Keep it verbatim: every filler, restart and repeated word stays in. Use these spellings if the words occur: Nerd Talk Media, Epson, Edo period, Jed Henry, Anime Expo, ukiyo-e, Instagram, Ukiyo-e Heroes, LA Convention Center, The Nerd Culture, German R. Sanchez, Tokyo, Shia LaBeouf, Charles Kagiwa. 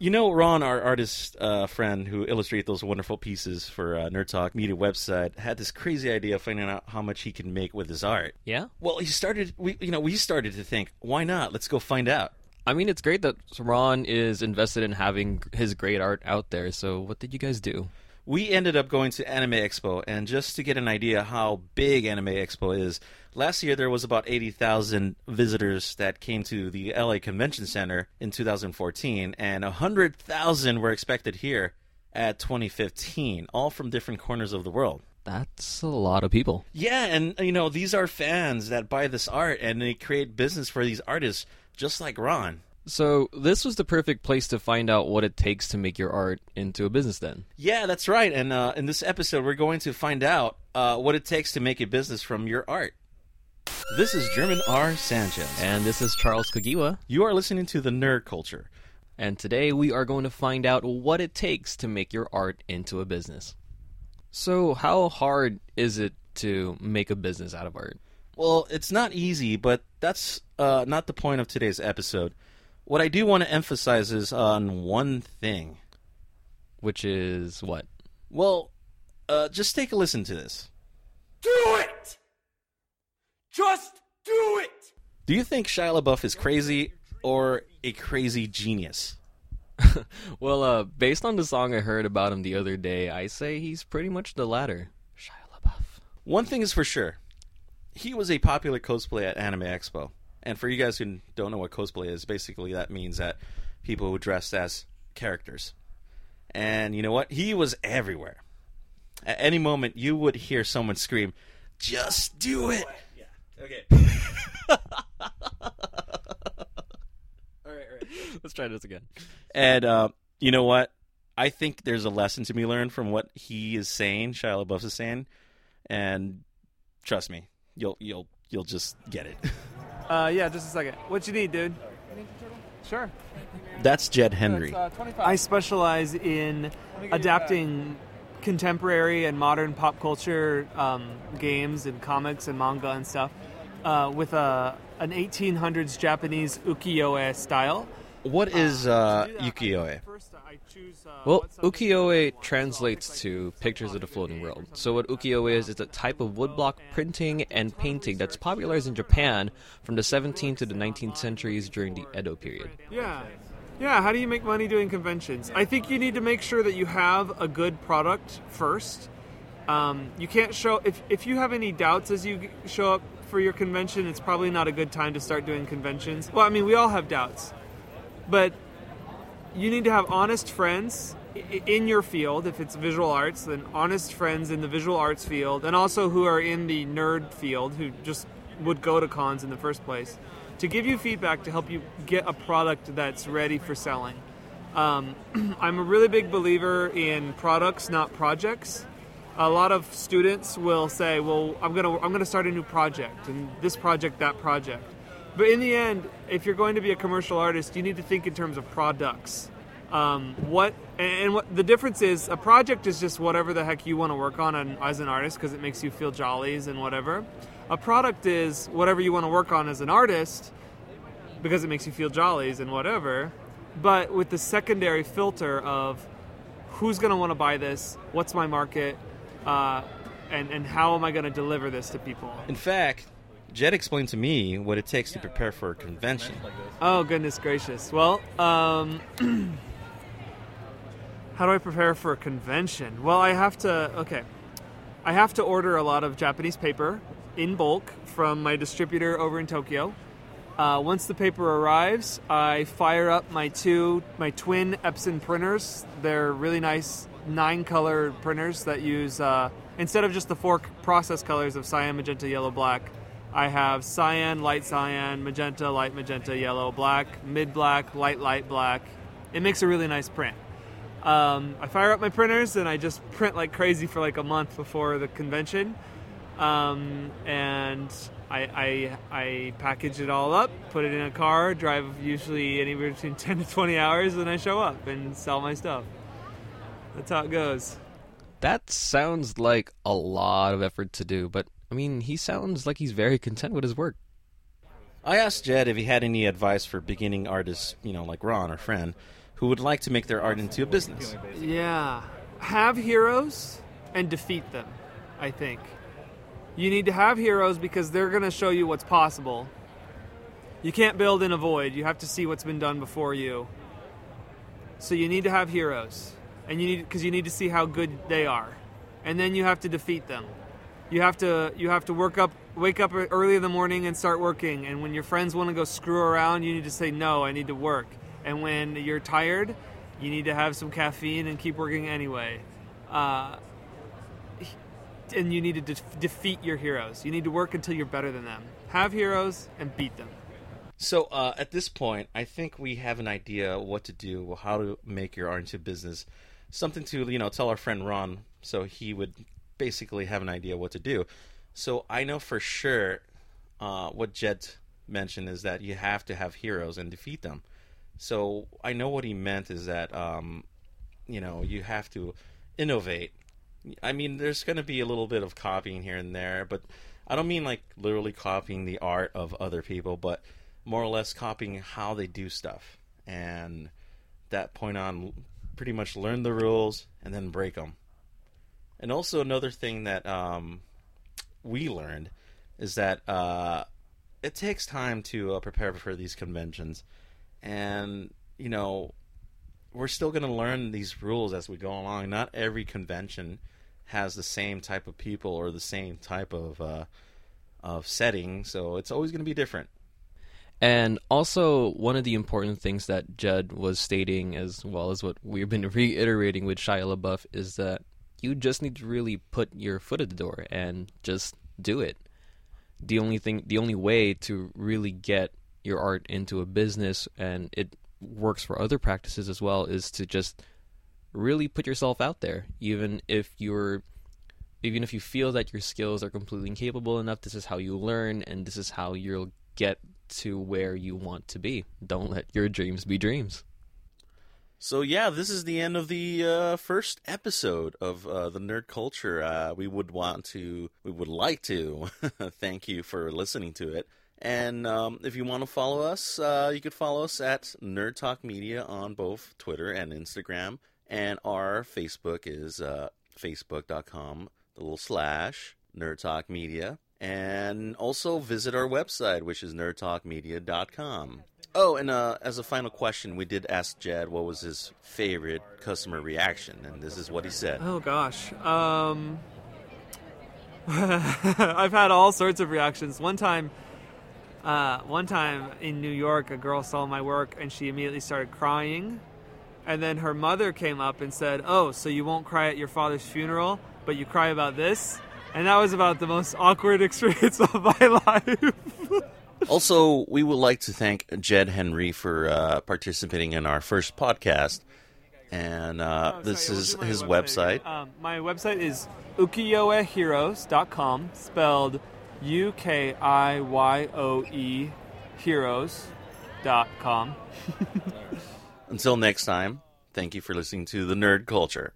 You know, Ron, our artist uh, friend who illustrated those wonderful pieces for uh, Nerd Talk Media website, had this crazy idea of finding out how much he can make with his art. Yeah. Well, he started. We, you know, we started to think, why not? Let's go find out. I mean, it's great that Ron is invested in having his great art out there. So, what did you guys do? We ended up going to Anime Expo, and just to get an idea how big Anime Expo is, last year there was about eighty thousand visitors that came to the L A Convention Center in two thousand fourteen, and one hundred thousand were expected here at twenty fifteen, all from different corners of the world. That's a lot of people. Yeah, and you know, these are fans that buy this art, and they create business for these artists, just like Ron. So this was the perfect place to find out what it takes to make your art into a business then. Yeah, that's right. And uh, in this episode, we're going to find out uh, what it takes to make a business from your art. This is German R. Sanchez. And this is Charles Kagiwa. You are listening to The Nerd Culture. And today we are going to find out what it takes to make your art into a business. So how hard is it to make a business out of art? Well, it's not easy, but that's uh, not the point of today's episode. What I do want to emphasize is on one thing. Which is what? Well, uh, just take a listen to this. Do it! Just do it! Do you think Shia LaBeouf is crazy or a crazy genius? Well, uh, based on the song I heard about him the other day, I say he's pretty much the latter. Shia LaBeouf. One thing is for sure. He was a popular cosplay at Anime Expo. And for you guys who don't know what cosplay is, basically that means that people who dressed as characters. And you know what? He was everywhere. At any moment, you would hear someone scream, "Just do it!" Yeah. Okay. all right, all right. Let's try this again. And uh, you know what? I think there's a lesson to be learned from what he is saying, Shia LaBeouf is saying. And trust me, you'll you'll you'll just get it. Uh, yeah, just a second. What you need, dude? Sure. That's Jed Henry. Uh, I specialize in adapting contemporary and modern pop culture um, games and comics and manga and stuff uh, with a an eighteen hundreds Japanese ukiyo-e style. What is uh, ukiyo-e? Well, ukiyo-e translates to pictures of the floating world. So what ukiyo-e is, it's a type of woodblock printing and painting that's popularized in Japan from the seventeenth to the nineteenth centuries during the Edo period. Yeah. Yeah, how do you make money doing conventions? I think you need to make sure that you have a good product first. Um, you can't show... If, if you have any doubts as you show up for your convention, it's probably not a good time to start doing conventions. Well, I mean, we all have doubts. But you need to have honest friends in your field. If it's visual arts, then honest friends in the visual arts field, and also who are in the nerd field, who just would go to cons in the first place, to give you feedback to help you get a product that's ready for selling. Um, I'm a really big believer in products, not projects. A lot of students will say, well, I'm gonna I'm gonna start a new project, and this project, that project. But in the end, if you're going to be a commercial artist, you need to think in terms of products. Um, what and what the difference is, a project is just whatever the heck you want to work on as an artist because it makes you feel jollies and whatever. A product is whatever you want to work on as an artist because it makes you feel jollies and whatever. But with the secondary filter of who's going to want to buy this, what's my market, uh, and, and how am I going to deliver this to people? In fact... Jed explained to me what it takes to prepare for a convention. Oh, goodness gracious. Well, um, how do I prepare for a convention? Well, I have to, okay. I have to order a lot of Japanese paper in bulk from my distributor over in Tokyo. Uh, once the paper arrives, I fire up my two, my twin Epson printers. They're really nice nine-color printers that use, uh, instead of just the four process colors of cyan, magenta, yellow, black, I have cyan, light cyan, magenta, light magenta, yellow, black, mid-black, light, light, black. It makes a really nice print. Um, I fire up my printers, and I just print like crazy for like a month before the convention. Um, and I, I, I package it all up, put it in a car, drive usually anywhere between ten to twenty hours, and I show up and sell my stuff. That's how it goes. That sounds like a lot of effort to do, but... I mean, he sounds like he's very content with his work. I asked Jed if he had any advice for beginning artists, you know, like Ron, our friend, who would like to make their art into a business. Yeah. Have heroes and defeat them, I think. You need to have heroes because they're going to show you what's possible. You can't build in a void. You have to see what's been done before you. So you need to have heroes, and you need because you need to see how good they are, and then you have to defeat them. You have to you have to work up, wake up early in the morning and start working. And when your friends want to go screw around, you need to say no. I need to work. And when you're tired, you need to have some caffeine and keep working anyway. Uh, and you need to de- defeat your heroes. You need to work until you're better than them. Have heroes and beat them. So uh, at this point, I think we have an idea what to do, how to make your art into business. Something to, you know, tell our friend Ron so he would basically have an idea what to do. So I know for sure uh, what Jed mentioned is that you have to have heroes and defeat them. So I know what he meant is that, um, you know, you have to innovate. I mean, there's going to be a little bit of copying here and there, but I don't mean like literally copying the art of other people, but more or less copying how they do stuff, and that point on pretty much learn the rules and then break them. And also another thing that um, we learned is that uh, it takes time to uh, prepare for these conventions, and you know we're still going to learn these rules as we go along. Not every convention has the same type of people or the same type of uh, of setting, so it's always going to be different. And also, one of the important things that Jed was stating, as well as what we've been reiterating with Shia LaBeouf, is that you just need to really put your foot at the door and just do it. The only thing, the only way to really get your art into a business, and it works for other practices as well, is to just really put yourself out there. Even if you're, even if you feel that your skills are completely incapable enough, this is how you learn, and this is how you'll get to where you want to be. Don't let your dreams be dreams. So yeah, this is the end of the uh, first episode of uh, the Nerd Culture. Uh, we would want to, we would like to thank you for listening to it. And um, if you want to follow us, uh, you could follow us at Nerd Talk Media on both Twitter and Instagram, and our Facebook is uh, facebook dot com the little slash Nerd Talk Media. And also visit our website, which is nerd talk media dot com. Oh, and uh, as a final question, we did ask Jed what was his favorite customer reaction, and this is what he said. Oh, gosh. Um, I've had all sorts of reactions. One time, uh, one time in New York, a girl saw my work, and she immediately started crying. And then her mother came up and said, "Oh, so you won't cry at your father's funeral, but you cry about this?" And that was about the most awkward experience of my life. Also, we would like to thank Jed Henry for uh, participating in our first podcast. And uh, oh, this sorry, is we'll his website. website. Um, my website is ukiyo e heroes dot com, spelled U K I Y O E heroes dot com. Until next time, thank you for listening to The Nerd Culture.